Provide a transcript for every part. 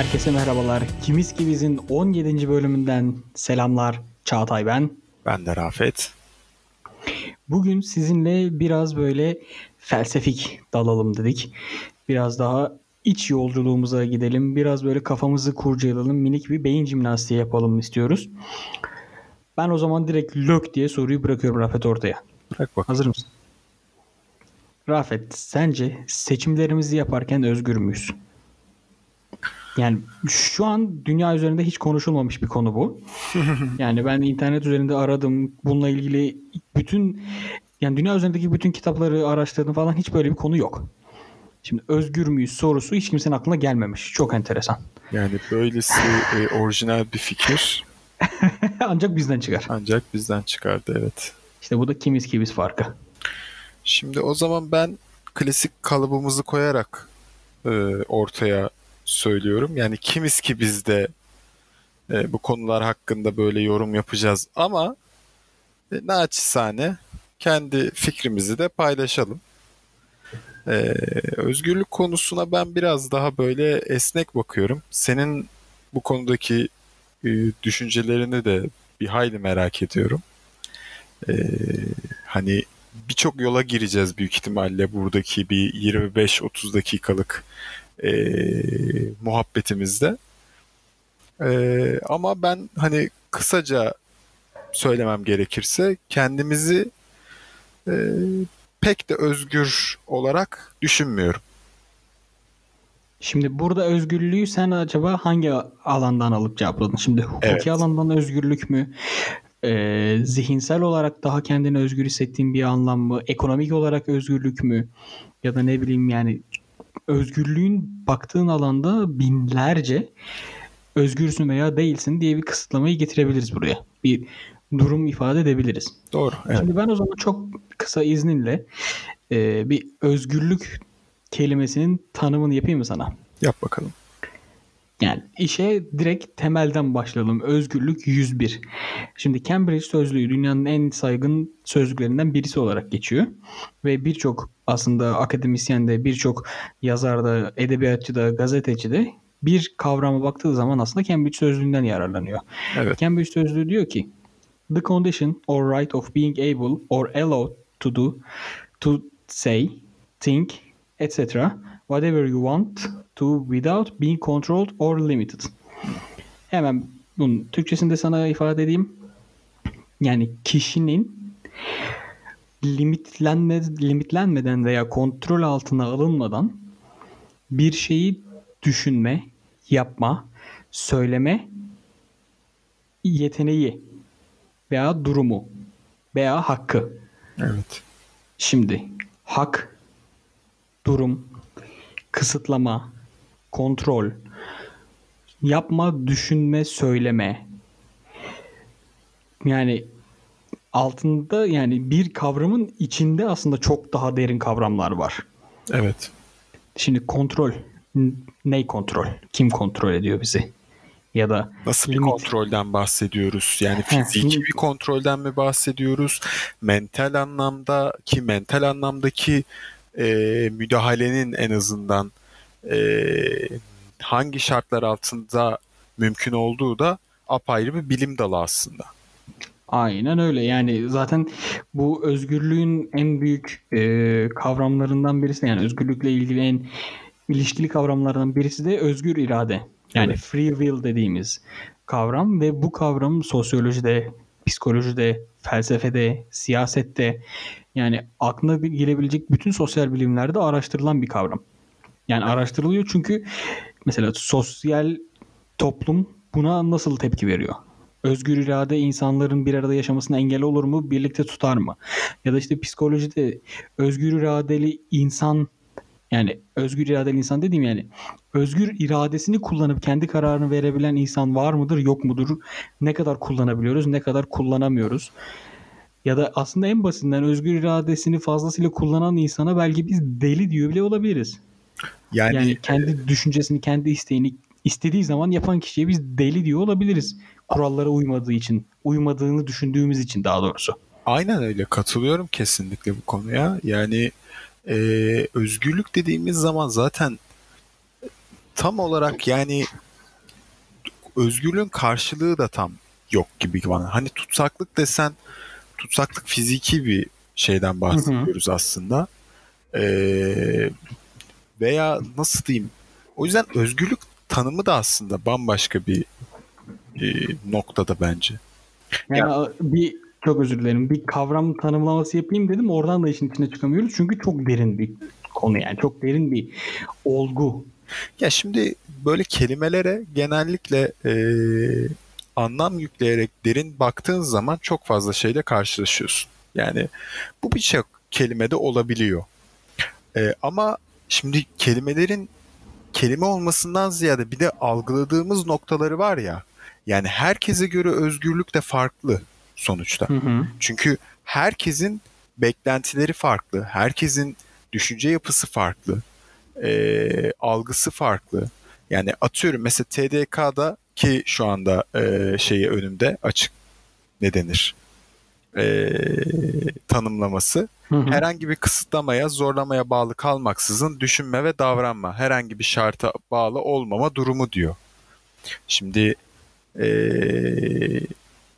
Herkese merhabalar. Kimiz Ki Biz'in 17. bölümünden selamlar. Çağatay ben. Ben de Rafet. Bugün sizinle biraz böyle felsefik dalalım dedik. Biraz daha iç yolculuğumuza gidelim. Biraz böyle kafamızı kurcalayalım. Minik bir beyin jimnastiği yapalım istiyoruz. Ben o zaman direkt lök diye soruyu bırakıyorum Rafet ortaya. Bırak bak. Hazır mısın? Rafet, sence seçimlerimizi yaparken özgür müyüz? Yani şu an dünya üzerinde hiç konuşulmamış bir konu bu. Yani ben internet üzerinde aradım. Bununla ilgili bütün, yani dünya üzerindeki bütün kitapları araştırdım falan, hiç böyle bir konu yok. Şimdi özgür müyüz sorusu hiç kimsenin aklına gelmemiş. Çok enteresan. Yani böylesi orijinal bir fikir. Ancak bizden çıkar. Ancak bizden çıkardı, evet. İşte bu da Kimiz Ki Biz farkı. Şimdi o zaman ben klasik kalıbımızı koyarak ortaya söylüyorum. Yani kimiz ki biz de bu konular hakkında böyle yorum yapacağız ama naçizane kendi fikrimizi de paylaşalım. Özgürlük konusuna ben biraz daha böyle esnek bakıyorum. Senin bu konudaki düşüncelerini de bir hayli merak ediyorum. Hani birçok yola gireceğiz büyük ihtimalle buradaki bir 25-30 dakikalık muhabbetimizde. Ama ben hani kısaca söylemem gerekirse kendimizi pek de özgür olarak düşünmüyorum. Şimdi burada özgürlüğü sen acaba hangi alandan alıp cevapladın? Şimdi hukuki alandan özgürlük mü? Zihinsel olarak daha kendini özgür hissettiğin bir anlam mı? Ekonomik olarak özgürlük mü? Ya da ne bileyim, yani özgürlüğün baktığın alanda binlerce özgürsün veya değilsin diye bir kısıtlamayı getirebiliriz buraya. Bir durum ifade edebiliriz. Doğru. Evet. Şimdi ben o zaman çok kısa izninle bir özgürlük kelimesinin tanımını yapayım mı sana? Yap bakalım. Yani işe direkt temelden başlayalım. Özgürlük 101. Şimdi Cambridge Sözlüğü dünyanın en saygın sözlüklerinden birisi olarak geçiyor. Ve birçok aslında akademisyen de, birçok yazar da, edebiyatçı da, gazeteci de bir kavrama baktığı zaman aslında Cambridge Sözlüğü'nden yararlanıyor. Evet. Cambridge Sözlüğü diyor ki "The condition or right of being able or allowed to do, to say, think, etc. whatever you want to without being controlled or limited." Hemen bunun Türkçesini de sana ifade edeyim. Yani kişinin limitlenmeden veya kontrol altına alınmadan bir şeyi düşünme, yapma, söyleme yeteneği veya durumu veya hakkı. Evet. Şimdi hak, durum, kısıtlama, kontrol, yapma, düşünme, söyleme. Yani altında, yani bir kavramın içinde aslında çok daha derin kavramlar var. Evet. Şimdi kontrol. Ney kontrol? Kim kontrol ediyor bizi? Ya da nasıl bir kontrolden bahsediyoruz? Yani fiziki bir kontrolden mi bahsediyoruz? Mental anlamda ki müdahalenin en azından hangi şartlar altında mümkün olduğu da apayrı bir bilim dalı aslında. Aynen öyle. Yani zaten bu özgürlüğün en büyük kavramlarından birisi, yani özgürlükle ilgili en ilişkili kavramlardan birisi de özgür irade. Yani evet, free will dediğimiz kavram ve bu kavram sosyolojide, psikolojide, felsefede, siyasette, yani aklına gelebilecek bütün sosyal bilimlerde araştırılan bir kavram. Yani araştırılıyor çünkü mesela sosyal toplum buna nasıl tepki veriyor? Özgür irade insanların bir arada yaşamasına engel olur mu? Birlikte tutar mı? Ya da işte psikolojide özgür iradeli insan, yani özgür iradeli insan dediğim, yani özgür iradesini kullanıp kendi kararını verebilen insan var mıdır, yok mudur? Ne kadar kullanabiliyoruz, ne kadar kullanamıyoruz? Ya da aslında en basitinden özgür iradesini fazlasıyla kullanan insana belki biz deli diyor bile olabiliriz. Yani kendi düşüncesini, kendi isteğini istediği zaman yapan kişiye biz deli diyor olabiliriz. Kurallara uymadığı için, uymadığını düşündüğümüz için daha doğrusu. Aynen öyle, katılıyorum kesinlikle bu konuya. Yani özgürlük dediğimiz zaman zaten tam olarak, yani özgürlüğün karşılığı da tam yok gibi bana. Hani tutsaklık desen, tutsaklık fiziki bir şeyden bahsediyoruz aslında. Veya nasıl diyeyim? O yüzden özgürlük tanımı da aslında bambaşka bir noktada bence. Yani bir, çok özür dilerim, bir kavram tanımlaması yapayım dedim. Oradan da işin içine çıkamıyoruz. Çünkü çok derin bir konu yani. Çok derin bir olgu. Ya şimdi böyle kelimelere genellikle anlam yükleyerek derin baktığın zaman çok fazla şeyle karşılaşıyorsun. Yani bu birçok kelimede olabiliyor. Ama şimdi kelimelerin kelime olmasından ziyade bir de algıladığımız noktaları var ya. Yani herkese göre özgürlük de farklı sonuçta. Hı hı. Çünkü herkesin beklentileri farklı. Herkesin düşünce yapısı farklı. Algısı farklı. Yani atıyorum mesela TDK'da ki şu anda şeyi önümde açık, ne denir? Tanımlaması. Hı hı. Herhangi bir kısıtlamaya, zorlamaya bağlı kalmaksızın düşünme ve davranma, herhangi bir şarta bağlı olmama durumu diyor. Şimdi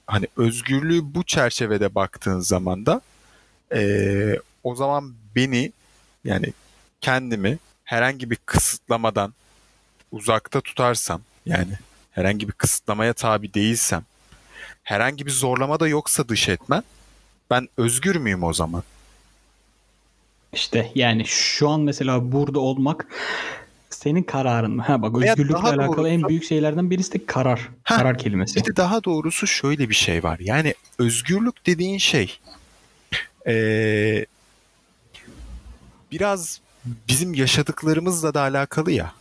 hani özgürlüğü bu çerçevede baktığın zaman da o zaman beni, yani kendimi herhangi bir kısıtlamadan uzakta tutarsam, yani herhangi bir kısıtlamaya tabi değilsem, herhangi bir zorlama da yoksa dış etmen, ben özgür müyüm o zaman? İşte yani şu an mesela burada olmak senin kararın mı? Ha bak, özgürlükle alakalı doğrusu, en büyük şeylerden birisi de karar. Ha, karar kelimesi. İşte daha doğrusu şöyle bir şey var. Yani özgürlük dediğin şey biraz bizim yaşadıklarımızla da alakalı ya.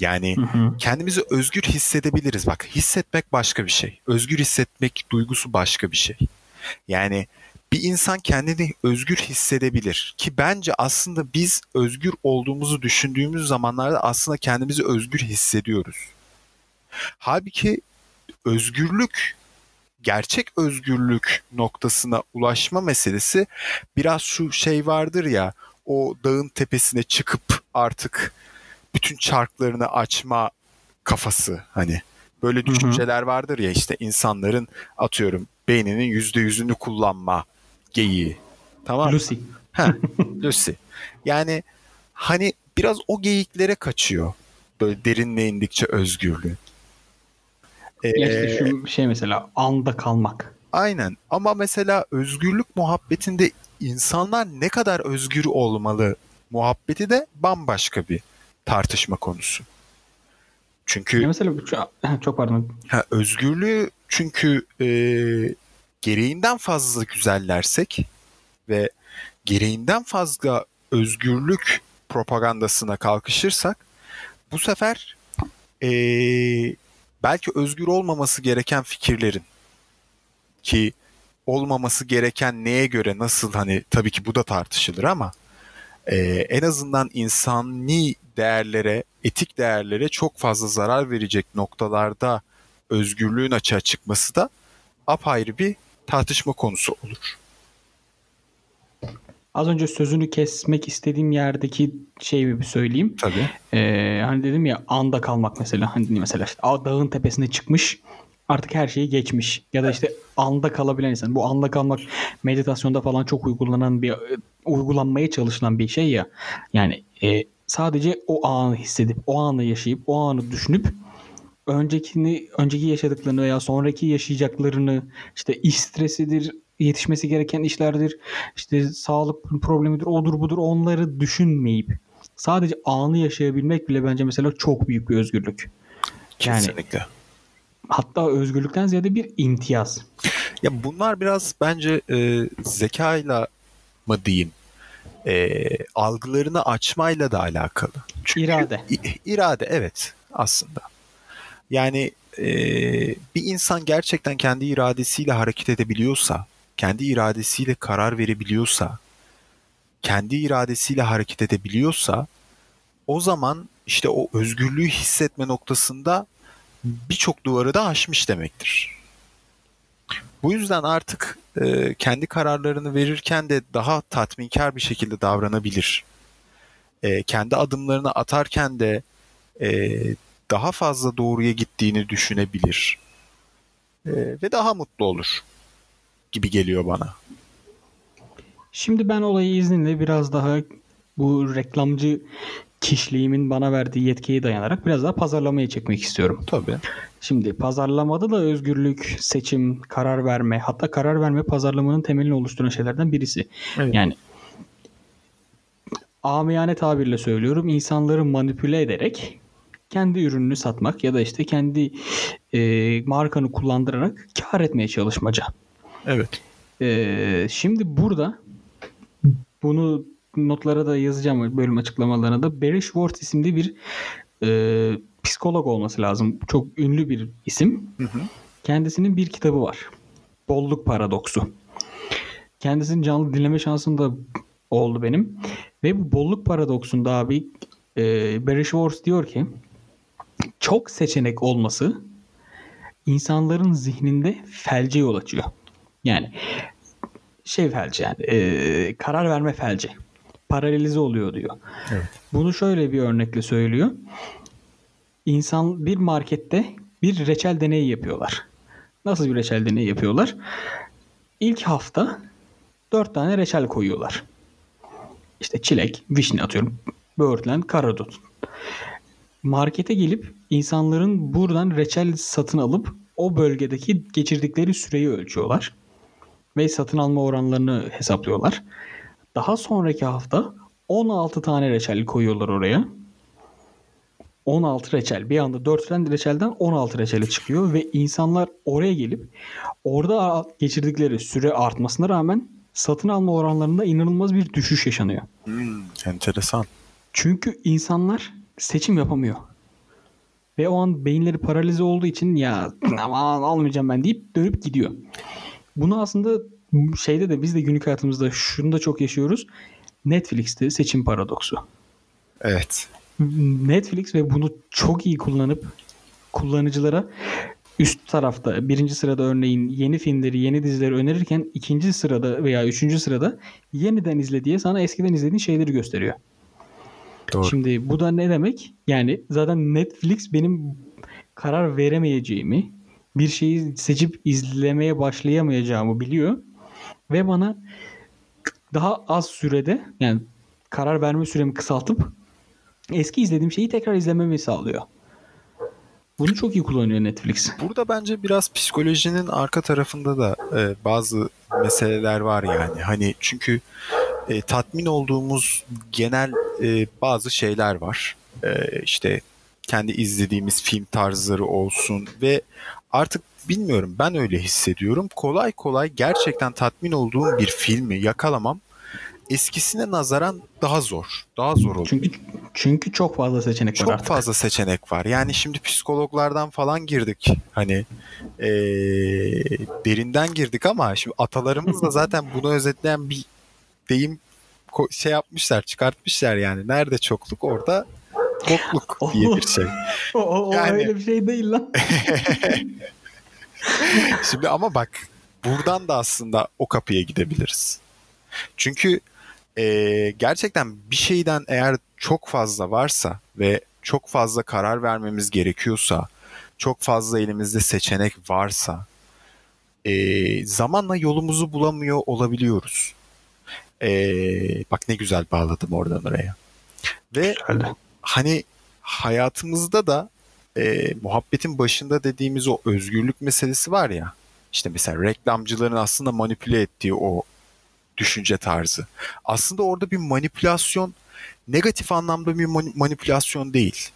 Yani kendimizi özgür hissedebiliriz. Bak, hissetmek başka bir şey. Özgür hissetmek duygusu başka bir şey. Yani bir insan kendini özgür hissedebilir. Ki bence aslında biz özgür olduğumuzu düşündüğümüz zamanlarda aslında kendimizi özgür hissediyoruz. Halbuki özgürlük, gerçek özgürlük noktasına ulaşma meselesi biraz şu şey vardır ya, o dağın tepesine çıkıp artık bütün çarklarını açma kafası, hani böyle düşünceler vardır ya, işte insanların atıyorum beyninin %100'ünü kullanma geyiği. Tamam. Lucy. Ha, Lucy. Yani hani biraz o geyiklere kaçıyor böyle derinle indikçe özgürlüğü. İşte şu şey mesela, anda kalmak. Aynen, ama mesela özgürlük muhabbetinde insanlar ne kadar özgür olmalı muhabbeti de bambaşka bir tartışma konusu. Çünkü mesela çok pardon. Ha, özgürlüğü çünkü gereğinden fazla güzellersek ve gereğinden fazla özgürlük propagandasına kalkışırsak, bu sefer belki özgür olmaması gereken fikirlerin, ki olmaması gereken neye göre, nasıl, hani tabii ki bu da tartışılır ama en azından insani değerlere, etik değerlere çok fazla zarar verecek noktalarda özgürlüğün açığa çıkması da apayrı bir tartışma konusu olur. Az önce sözünü kesmek istediğim yerdeki şeyi bir söyleyeyim. Tabii. Hani dedim ya, anda kalmak mesela. Hani mesela işte dağın tepesine çıkmış, artık her şeyi geçmiş. Ya da işte anda kalabilen insan. Bu anda kalmak meditasyonda falan çok uygulanan bir, uygulanmaya çalışılan bir şey ya. Yani sadece o anı hissedip, o anı yaşayıp, o anı düşünüp önceki yaşadıklarını veya sonraki yaşayacaklarını, işte iş stresidir, yetişmesi gereken işlerdir, işte sağlık problemidir, odur budur, onları düşünmeyip sadece anı yaşayabilmek bile bence mesela çok büyük bir özgürlük. Kesinlikle. Yani, hatta özgürlükten ziyade bir imtiyaz. Ya bunlar biraz bence zekayla mı diyeyim, algılarını açmayla da alakalı. Çünkü irade, evet aslında. Yani bir insan gerçekten kendi iradesiyle hareket edebiliyorsa, kendi iradesiyle karar verebiliyorsa, kendi iradesiyle hareket edebiliyorsa, o zaman işte o özgürlüğü hissetme noktasında birçok duvarı da aşmış demektir. Bu yüzden artık kendi kararlarını verirken de daha tatminkar bir şekilde davranabilir. Kendi adımlarını atarken de daha fazla doğruya gittiğini düşünebilir ve daha mutlu olur gibi geliyor bana. Şimdi ben olayı izninle biraz daha bu reklamcı kişiliğimin bana verdiği yetkiye dayanarak biraz daha pazarlamaya çekmek istiyorum. Tabii. Şimdi pazarlamada da özgürlük, seçim, karar verme, hatta karar verme pazarlamanın temelini oluşturan şeylerden birisi. Evet. Yani amiyane tabirle söylüyorum, insanları manipüle ederek kendi ürününü satmak ya da işte kendi markanı kullandırarak kar etmeye çalışmaca. Evet. Şimdi burada bunu notlara da yazacağım, bölüm açıklamalarına da, Barry Schwartz isimli bir psikolog olması lazım. Çok ünlü bir isim. Hı hı. Kendisinin bir kitabı var. Bolluk Paradoksu. Kendisinin canlı dinleme şansım da oldu benim. Ve bu Bolluk Paradoksu'nda abi Barry Schwartz diyor ki çok seçenek olması insanların zihninde felce yol açıyor. Yani şey felci yani karar verme felci. Paralelize oluyor diyor. Evet. Bunu şöyle bir örnekle söylüyor. İnsan bir markette bir reçel deneyi yapıyorlar. Nasıl bir reçel deneyi yapıyorlar? İlk hafta 4 tane reçel koyuyorlar. İşte çilek, vişne atıyorum. Böğürtlen, karadut. Markete gelip insanların buradan reçel satın alıp o bölgedeki geçirdikleri süreyi ölçüyorlar. Ve satın alma oranlarını hesaplıyorlar. Daha sonraki hafta 16 tane reçel koyuyorlar oraya. 16 reçel. Bir anda 4 tane reçelden 16 reçele çıkıyor ve insanlar oraya gelip orada geçirdikleri süre artmasına rağmen satın alma oranlarında inanılmaz bir düşüş yaşanıyor. Enteresan. Çünkü insanlar seçim yapamıyor. Ve o an beyinleri paralize olduğu için ya aman almayacağım ben deyip dönüp gidiyor. Bunu aslında şeyde de biz de günlük hayatımızda şunu da çok yaşıyoruz. Netflix'te seçim paradoksu. Evet. Netflix ve bunu çok iyi kullanıp kullanıcılara üst tarafta birinci sırada örneğin yeni filmleri, yeni dizileri önerirken ikinci sırada veya üçüncü sırada yeniden izle diye sana eskiden izlediğin şeyleri gösteriyor. Doğru. Şimdi bu da ne demek? Yani zaten Netflix benim karar veremeyeceğimi, bir şeyi seçip izlemeye başlayamayacağımı biliyor ve bana daha az sürede yani karar verme süremi kısaltıp eski izlediğim şeyi tekrar izlememi sağlıyor. Bunu çok iyi kullanıyor Netflix. Burada bence biraz psikolojinin arka tarafında da bazı meseleler var yani. Hani çünkü tatmin olduğumuz genel bazı şeyler var. İşte kendi izlediğimiz film tarzları olsun ve artık bilmiyorum, ben öyle hissediyorum. Kolay kolay gerçekten tatmin olduğum bir filmi yakalamam eskisine nazaran daha zor. Daha zor oluyor. Çünkü çok fazla seçenek var artık. Çok fazla seçenek var. Yani şimdi psikologlardan falan girdik. Hani derinden girdik ama şimdi atalarımız da zaten bunu özetleyen bir deyim şey yapmışlar, çıkartmışlar yani. Nerede çokluk orada bokluk diye bir şey. O yani... öyle bir şey değil lan. Şimdi ama bak buradan da aslında o kapıya gidebiliriz. Çünkü gerçekten bir şeyden eğer çok fazla varsa ve çok fazla karar vermemiz gerekiyorsa, çok fazla elimizde seçenek varsa zamanla yolumuzu bulamıyor olabiliyoruz. Bak ne güzel bağladım oradan oraya. Ve hani hayatımızda da muhabbetin başında dediğimiz o özgürlük meselesi var ya, işte mesela reklamcıların aslında manipüle ettiği o düşünce tarzı. Aslında orada bir manipülasyon, negatif anlamda bir manipülasyon değil.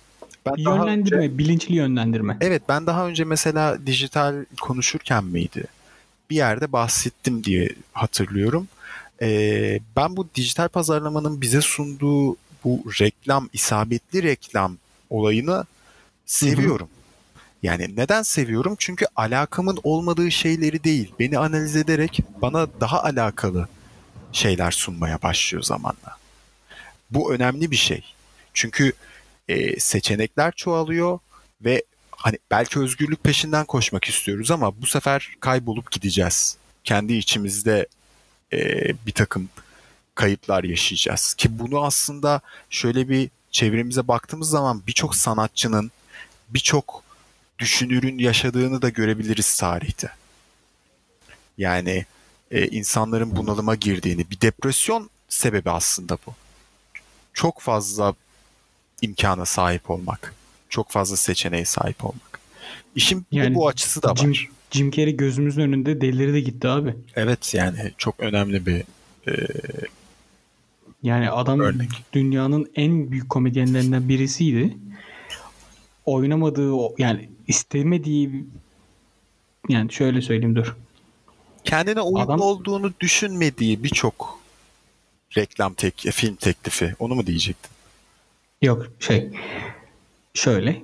Ben yönlendirme, daha önce, bilinçli yönlendirme. Evet, ben daha önce mesela dijital konuşurken miydi? Bir yerde bahsettim diye hatırlıyorum. Ben bu dijital pazarlamanın bize sunduğu bu reklam, isabetli reklam olayını seviyorum. Hı-hı. Yani neden seviyorum? Çünkü alakamın olmadığı şeyleri değil, beni analiz ederek bana daha alakalı şeyler sunmaya başlıyor zamanla. Bu önemli bir şey. Çünkü seçenekler çoğalıyor ve hani belki özgürlük peşinden koşmak istiyoruz ama bu sefer kaybolup gideceğiz. Kendi içimizde bir takım kayıplar yaşayacağız. Ki bunu aslında şöyle bir çevremize baktığımız zaman birçok sanatçının birçok düşünürün yaşadığını da görebiliriz tarihte. Yani insanların bunalıma girdiğini, bir depresyon sebebi aslında bu. Çok fazla imkana sahip olmak, çok fazla seçeneğe sahip olmak. İşin yani, bu açısı da var. Jim Carrey gözümüzün önünde delileri de gitti abi. Evet yani çok önemli bir yani adam örnek. Dünyanın en büyük komedyenlerinden birisiydi. Oynamadığı yani istemediği yani şöyle söyleyeyim dur. Kendine uygun olduğunu düşünmediği birçok film teklifi. Onu mu diyecektin? Yok şöyle.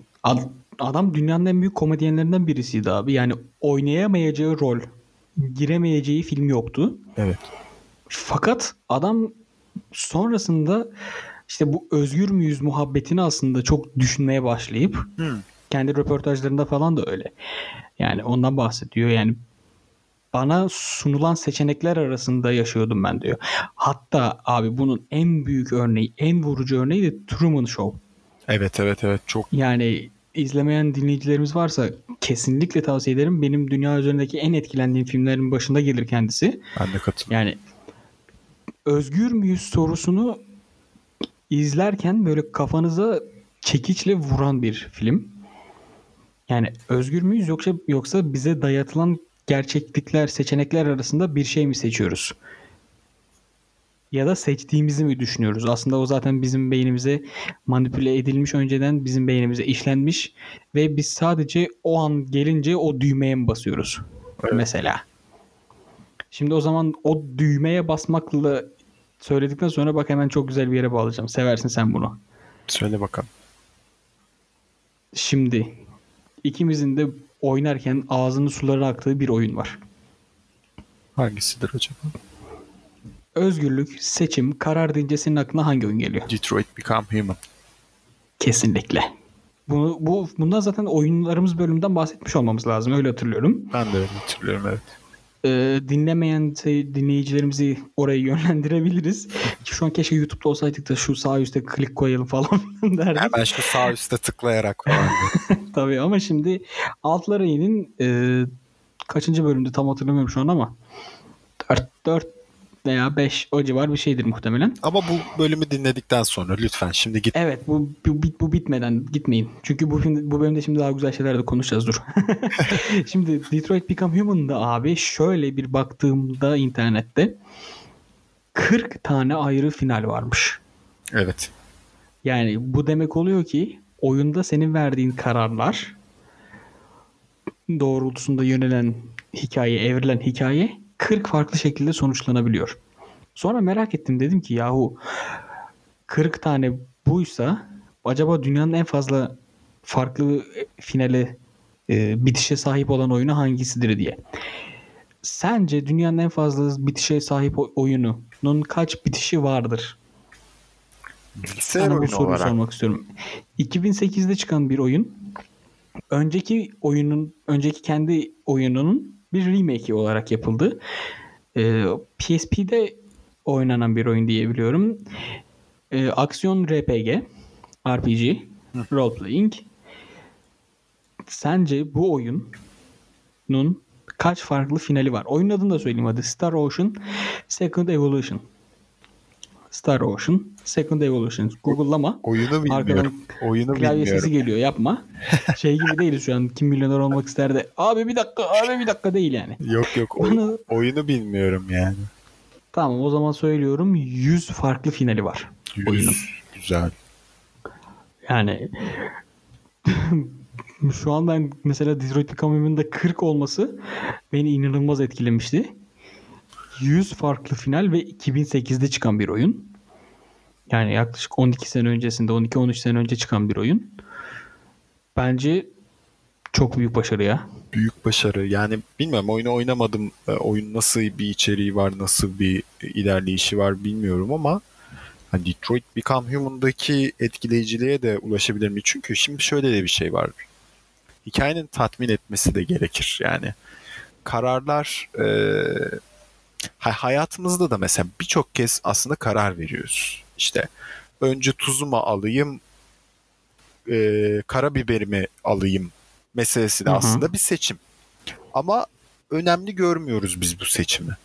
Adam dünyanın en büyük komedyenlerinden birisiydi abi. Yani oynayamayacağı rol, giremeyeceği film yoktu. Evet. Fakat adam sonrasında işte bu özgür müyüz muhabbetini aslında çok düşünmeye başlayıp kendi röportajlarında falan da öyle. Yani ondan bahsediyor. Yani bana sunulan seçenekler arasında yaşıyordum ben diyor. Hatta abi bunun en büyük örneği, en vurucu örneği de Truman Show. Evet çok. Yani izlemeyen dinleyicilerimiz varsa kesinlikle tavsiye ederim. Benim dünya üzerindeki en etkilendiğim filmlerin başında gelir kendisi. Ben de katılıyorum. Yani özgür müyüz sorusunu izlerken böyle kafanıza çekiçle vuran bir film. Yani özgür müyüz yoksa bize dayatılan gerçeklikler, seçenekler arasında bir şey mi seçiyoruz? Ya da seçtiğimizi mi düşünüyoruz? Aslında o zaten bizim beynimize manipüle edilmiş, önceden bizim beynimize işlenmiş ve biz sadece o an gelince o düğmeye mi basıyoruz? Evet. Mesela. Şimdi o zaman o düğmeye basmakla söyledikten sonra bak hemen çok güzel bir yere bağlayacağım. Seversin sen bunu. Söyle bakalım. Şimdi ikimizin de oynarken ağzının suları aktığı bir oyun var. Hangisidir acaba? Özgürlük, seçim, karar deyince senin aklına hangi oyun geliyor? Detroit Become Human. Kesinlikle. Bundan zaten oyunlarımız bölümünden bahsetmiş olmamız lazım. Öyle hatırlıyorum. Ben de öyle hatırlıyorum, evet. Dinlemeyen dinleyicilerimizi oraya yönlendirebiliriz. Şu an keşke YouTube'da olsaydık da şu sağ üstte klik koyalım falan derdik. Hemen şu sağ üstte tıklayarak falan. Tabii ama şimdi altlara inin kaçıncı bölümde tam hatırlamıyorum şu an ama 4 veya 5 o civar bir şeydir muhtemelen. Ama bu bölümü dinledikten sonra lütfen şimdi git. Evet bu bitmeden gitmeyin. Çünkü bu bölümde şimdi daha güzel şeyler de konuşacağız dur. Şimdi Detroit Become Human'da abi şöyle bir baktığımda internette 40 tane ayrı final varmış. Evet. Yani bu demek oluyor ki oyunda senin verdiğin kararlar doğrultusunda yönelen hikaye, evrilen hikaye 40 farklı şekilde sonuçlanabiliyor. Sonra merak ettim, dedim ki yahu 40 tane buysa acaba dünyanın en fazla farklı finale bitişe sahip olan oyunu hangisidir diye. Sence dünyanın en fazla bitişe sahip oyununun kaç bitişi vardır? Bilgisayar oyunu olarak. Sana bu soruyu sormak istiyorum. 2008'de çıkan bir oyun. Önceki kendi oyununun bir remake olarak yapıldı. PSP'de oynanan bir oyun diyebiliyorum. Aksiyon RPG, role playing. Sence bu oyunun kaç farklı finali var? Oyunun adını da söyleyeyim hadi. Star Ocean: Second Evolution. Google'lama. Oyunu bilmiyorum. Oyunu klavye bilmiyorum. Sesi geliyor, yapma. Şey gibi değiliz şu an, kim milyoner olmak ister de abi bir dakika değil yani. Yok oyunu bilmiyorum yani. Tamam o zaman söylüyorum, 100 farklı finali var. 100 oyunun. Güzel. Yani şu an ben mesela Detroit Become Human'da 40 olması beni inanılmaz etkilemişti. 100 farklı final ve 2008'de çıkan bir oyun. Yani yaklaşık 12 sene öncesinde, 12-13 sene önce çıkan bir oyun. Bence çok büyük başarı ya. Büyük başarı. Yani bilmiyorum, oyunu oynamadım. Oyun nasıl bir içeriği var, nasıl bir ilerleyişi var bilmiyorum ama hani Detroit Become Human'daki etkileyiciliğe de ulaşabilir mi? Çünkü şimdi şöyle de bir şey var. Hikayenin tatmin etmesi de gerekir. Yani kararlar hayatımızda da mesela birçok kez aslında karar veriyoruz. İşte önce tuzu mu alayım, karabiberimi alayım meselesi de aslında bir seçim. Ama önemli görmüyoruz biz bu seçimi.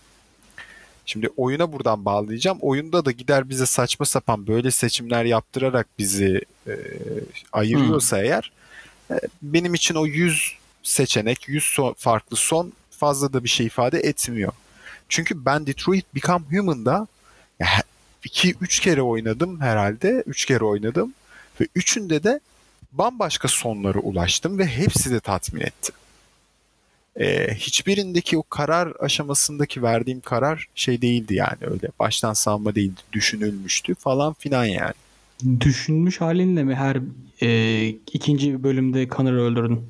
Şimdi oyuna buradan bağlayacağım. Oyunda da gider bize saçma sapan böyle seçimler yaptırarak bizi ayırıyorsa eğer, benim için o 100 seçenek, 100 farklı son fazla da bir şey ifade etmiyor. Çünkü ben Detroit Become Human'da 2-3 kere oynadım herhalde. 3 kere oynadım ve üçünde de bambaşka sonlara ulaştım ve hepsi de tatmin etti. Hiçbirindeki o karar aşamasındaki verdiğim karar şey değildi yani, öyle baştan savma değildi, düşünülmüştü falan filan yani. Düşünmüş halinle mi her ikinci bölümde Connor'ı öldürdün?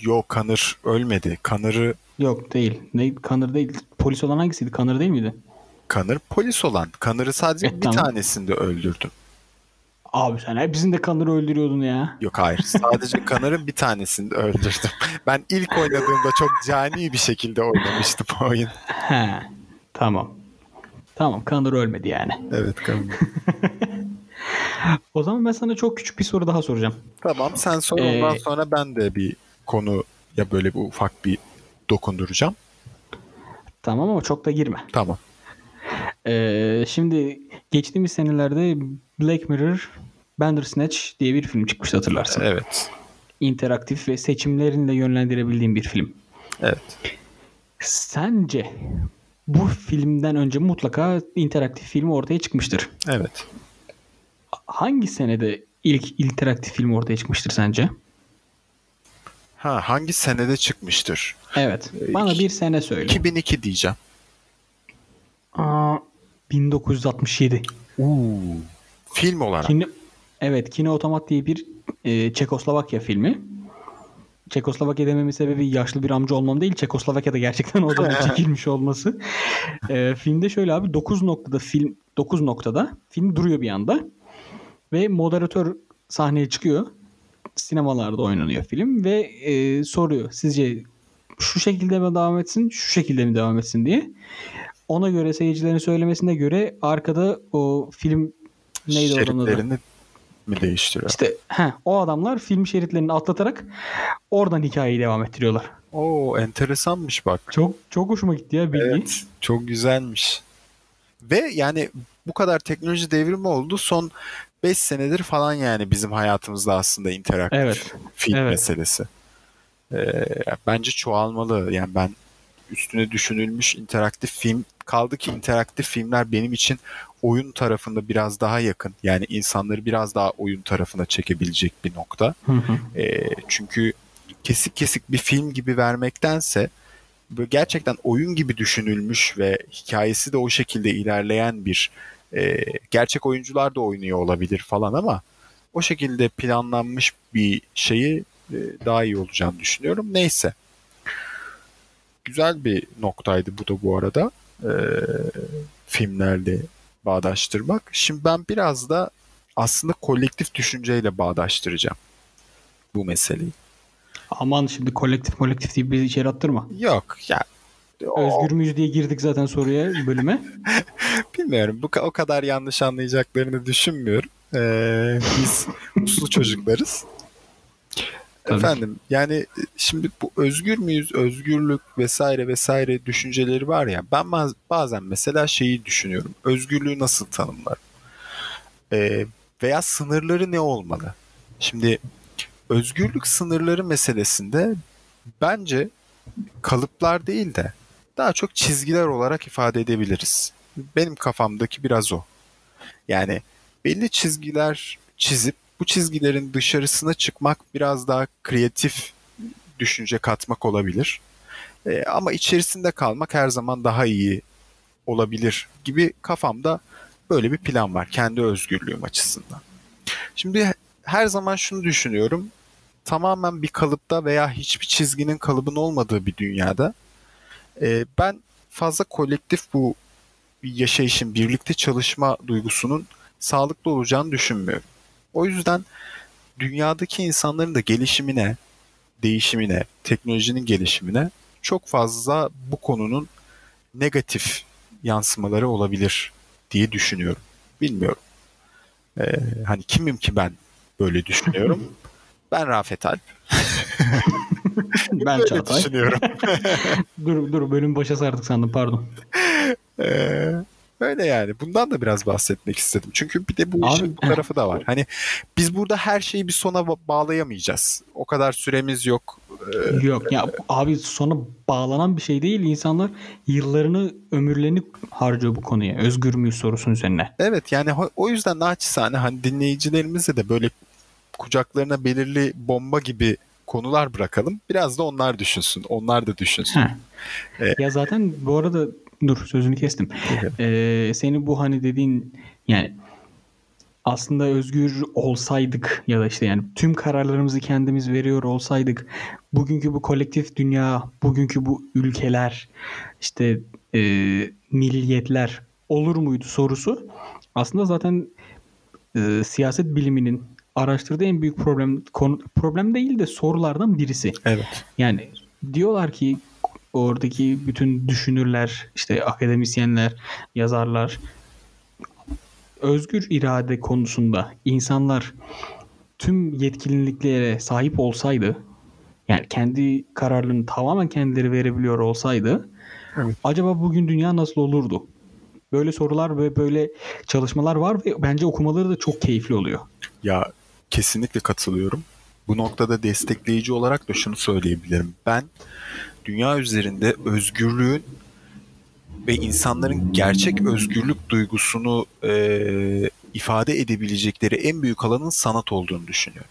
Yok, Connor ölmedi. Connor'ı... Yok değil. Ne, Connor değil. Polis olan hangisiydi? Connor değil miydi? Connor polis olan. Connor'ı sadece bir tanesinde öldürdüm. Abi sen hepsinde Connor'ı öldürüyordun ya. Yok hayır. Sadece Connor'ın bir tanesini de öldürdüm. Ben ilk oynadığımda çok cani bir şekilde oynamıştım o oyun. He. Tamam. Tamam, Connor ölmedi yani. Evet, Connor. O zaman ben sana çok küçük bir soru daha soracağım. Tamam, sen sor, ondan sonra ben de bir konuya böyle bir ufak bir dokunduracağım. Tamam, ama çok da girme. Tamam. Şimdi geçtiğimiz senelerde Black Mirror, Bandersnatch diye bir film çıkmıştı, hatırlarsın. Evet. İnteraktif ve seçimlerinle yönlendirebildiğin bir film. Evet. Sence bu filmden önce mutlaka interaktif film ortaya çıkmıştır. Evet. Hangi senede ilk interaktif film ortaya çıkmıştır sence? Hangi senede çıkmıştır? Evet. Bana bir sene söyle. 2002 diyeceğim. 1967. Film olarak. Evet, Kino Otomat diye bir Çekoslovakya filmi. Çekoslovakya dememin sebebi yaşlı bir amca olmam değil, Çekoslovakya'da gerçekten o zaman çekilmiş olması. Filmde şöyle abi, 9 noktada film duruyor bir anda ve moderatör sahneye çıkıyor. Sinemalarda oynanıyor film ve soruyor, sizce şu şekilde mi devam etsin, şu şekilde mi devam etsin diye. Ona göre, seyircilerin söylemesine göre arkada o film neydi, şeritlerini mi değiştiriyor? İşte o adamlar film şeritlerini atlatarak oradan hikayeyi devam ettiriyorlar. Oo, enteresanmış bak. Çok çok hoşuma gitti ya bilgi. Evet, çok güzelmiş. Ve yani bu kadar teknoloji devrimi oldu son 5 senedir falan yani bizim hayatımızda aslında interaktif film meselesi. Bence çoğalmalı. Yani ben üstüne düşünülmüş interaktif film, kaldı ki interaktif filmler benim için oyun tarafında biraz daha yakın. Yani insanları biraz daha oyun tarafına çekebilecek bir nokta. Çünkü kesik bir film gibi vermektense böyle gerçekten oyun gibi düşünülmüş ve hikayesi de o şekilde ilerleyen bir gerçek oyuncular da oynuyor olabilir falan ama o şekilde planlanmış bir şeyi daha iyi olacağını düşünüyorum. Neyse. Güzel bir noktaydı bu da bu arada. Filmlerle bağdaştırmak. Şimdi ben biraz da aslında kolektif düşünceyle bağdaştıracağım bu meseleyi. Aman şimdi kolektif diye bizi içeri attırma. Yok ya. Özgür müyüz diye girdik zaten soruya, bölüme. Bilmiyorum. O kadar yanlış anlayacaklarını düşünmüyorum. Biz uslu çocuklarız. Tabii. Efendim yani şimdi bu özgür müyüz, özgürlük vesaire vesaire düşünceleri var ya, ben bazen mesela şeyi düşünüyorum. Özgürlüğü nasıl tanımlarım? Veya sınırları ne olmalı? Şimdi özgürlük sınırları meselesinde bence kalıplar değil de daha çok çizgiler olarak ifade edebiliriz. Benim kafamdaki biraz o. Yani belli çizgiler çizip bu çizgilerin dışarısına çıkmak biraz daha kreatif düşünce katmak olabilir. Ama içerisinde kalmak her zaman daha iyi olabilir gibi kafamda böyle bir plan var kendi özgürlüğüm açısından. Şimdi her zaman şunu düşünüyorum. Tamamen bir kalıpta veya hiçbir çizginin kalıbın olmadığı bir dünyada ben fazla kolektif bu yaşayışın, birlikte çalışma duygusunun sağlıklı olacağını düşünmüyorum. O yüzden dünyadaki insanların da gelişimine, değişimine, teknolojinin gelişimine çok fazla bu konunun negatif yansımaları olabilir diye düşünüyorum. Bilmiyorum. Hani kimim ki ben Böyle düşünüyorum. Ben Rafet Alp. Ben Çağatay. Düşünüyorum. dur bölüm boşa sardık sandım, pardon. Öyle yani. Bundan da biraz bahsetmek istedim. Çünkü bir de bu işin bu tarafı da var. Hani biz burada her şeyi bir sona bağlayamayacağız. O kadar süremiz yok. Yok ya abi, sona bağlanan bir şey değil. İnsanlar yıllarını, ömürlerini harcıyor bu konuya. Özgür müyüz sorusunun üzerine. Evet yani o yüzden naçizane hani dinleyicilerimize de böyle kucaklarına belirli bomba gibi konular bırakalım. Biraz da onlar düşünsün. Onlar da düşünsün. Ya zaten bu arada dur, sözünü kestim. Seni bu hani dediğin, yani aslında özgür olsaydık ya da işte yani tüm kararlarımızı kendimiz veriyor olsaydık, bugünkü bu kolektif dünya, bugünkü bu ülkeler, işte milliyetler olur muydu sorusu aslında zaten siyaset biliminin araştırdığı en büyük problem değil de sorulardan birisi. Evet. Yani diyorlar ki oradaki bütün düşünürler, işte akademisyenler, yazarlar, özgür irade konusunda insanlar tüm yetkinliklere sahip olsaydı, yani kendi kararlarını tamamen kendileri verebiliyor olsaydı, evet, acaba bugün dünya nasıl olurdu? Böyle sorular ve böyle çalışmalar var ve bence okumaları da çok keyifli oluyor. Ya kesinlikle katılıyorum. Bu noktada destekleyici olarak da şunu söyleyebilirim. Ben dünya üzerinde özgürlüğün ve insanların gerçek özgürlük duygusunu ifade edebilecekleri en büyük alanın sanat olduğunu düşünüyorum.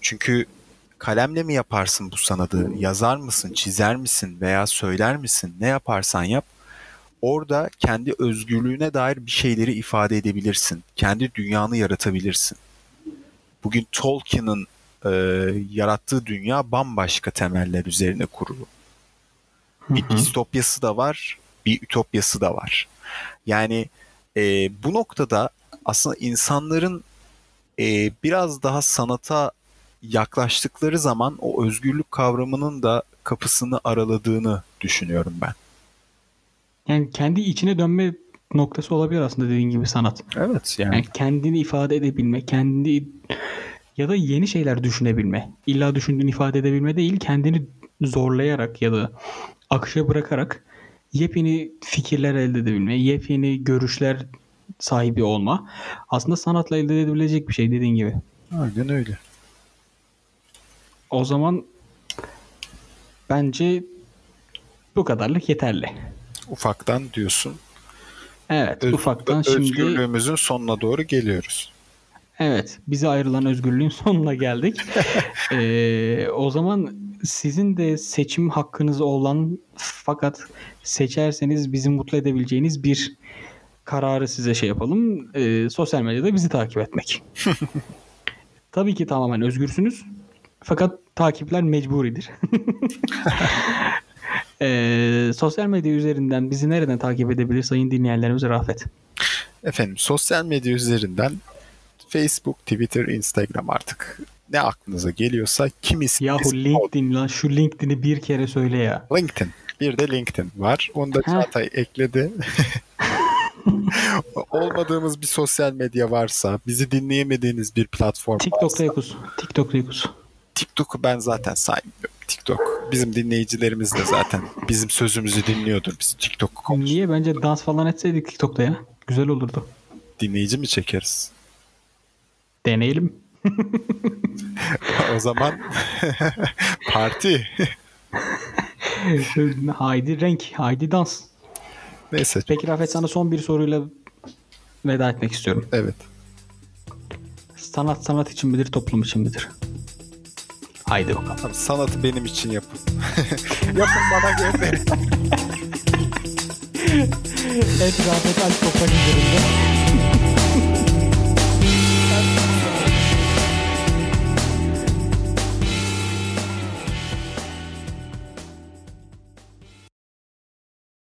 Çünkü kalemle mi yaparsın bu sanatı, yazar mısın, çizer misin veya söyler misin, ne yaparsan yap, orada kendi özgürlüğüne dair bir şeyleri ifade edebilirsin. Kendi dünyanı yaratabilirsin. Bugün Tolkien'in yarattığı dünya bambaşka temeller üzerine kurulu. Bir distopyası da var, bir ütopyası da var. Yani bu noktada aslında insanların biraz daha sanata yaklaştıkları zaman o özgürlük kavramının da kapısını araladığını düşünüyorum ben. Yani kendi içine dönme noktası olabilir aslında dediğin gibi sanat. Evet yani kendini ifade edebilme, kendini ya da yeni şeyler düşünebilme. İlla düşündüğünü ifade edebilme değil, kendini zorlayarak ya da akışa bırakarak yepyeni fikirler elde edebilme, yepyeni görüşler sahibi olma. Aslında sanatla elde edilebilecek bir şey dediğin gibi. Aynen öyle. O zaman bence bu kadarlık yeterli. Ufaktan diyorsun. Evet, ufaktan özgürlüğümüzün şimdi... Özgürlüğümüzün sonuna doğru geliyoruz. Evet, bize ayrılan özgürlüğün sonuna geldik. O zaman sizin de seçim hakkınız olan, fakat seçerseniz bizi mutlu edebileceğiniz bir kararı size şey yapalım. Sosyal medyada bizi takip etmek. Tabii ki tamamen özgürsünüz. Fakat takipler mecburidir. Sosyal medya üzerinden bizi nereden takip edebilir sayın dinleyenlerimize Rafet? Efendim, sosyal medya üzerinden Facebook, Twitter, Instagram, artık ne aklınıza geliyorsa. Kimiz yahu LinkedIn lan, şu LinkedIn'i bir kere söyle ya. LinkedIn. Bir de LinkedIn var. Onu da Çağatay ekledi. Olmadığımız bir sosyal medya varsa, bizi dinleyemediğiniz bir platform TikTok'ta yokuz. TikTok'u ben zaten saymıyorum. TikTok. Bizim dinleyicilerimiz de zaten bizim sözümüzü dinliyordur. Biz TikTok konuşuyoruz. Niye? Bence dans falan etseydik TikTok'ta ya. Güzel olurdu. Dinleyici mi çekeriz? Deneyelim. O zaman parti. Haydi renk, haydi dans. Neyse. Peki Rafet, sana son bir soruyla veda etmek istiyorum. Evet. Sanat, sanat için midir, toplum için midir? Haydi bakalım. Abi, sanatı benim için yapın. Yapın, bana gönderin. Evet, Rafet Alp Toprak üzerinde.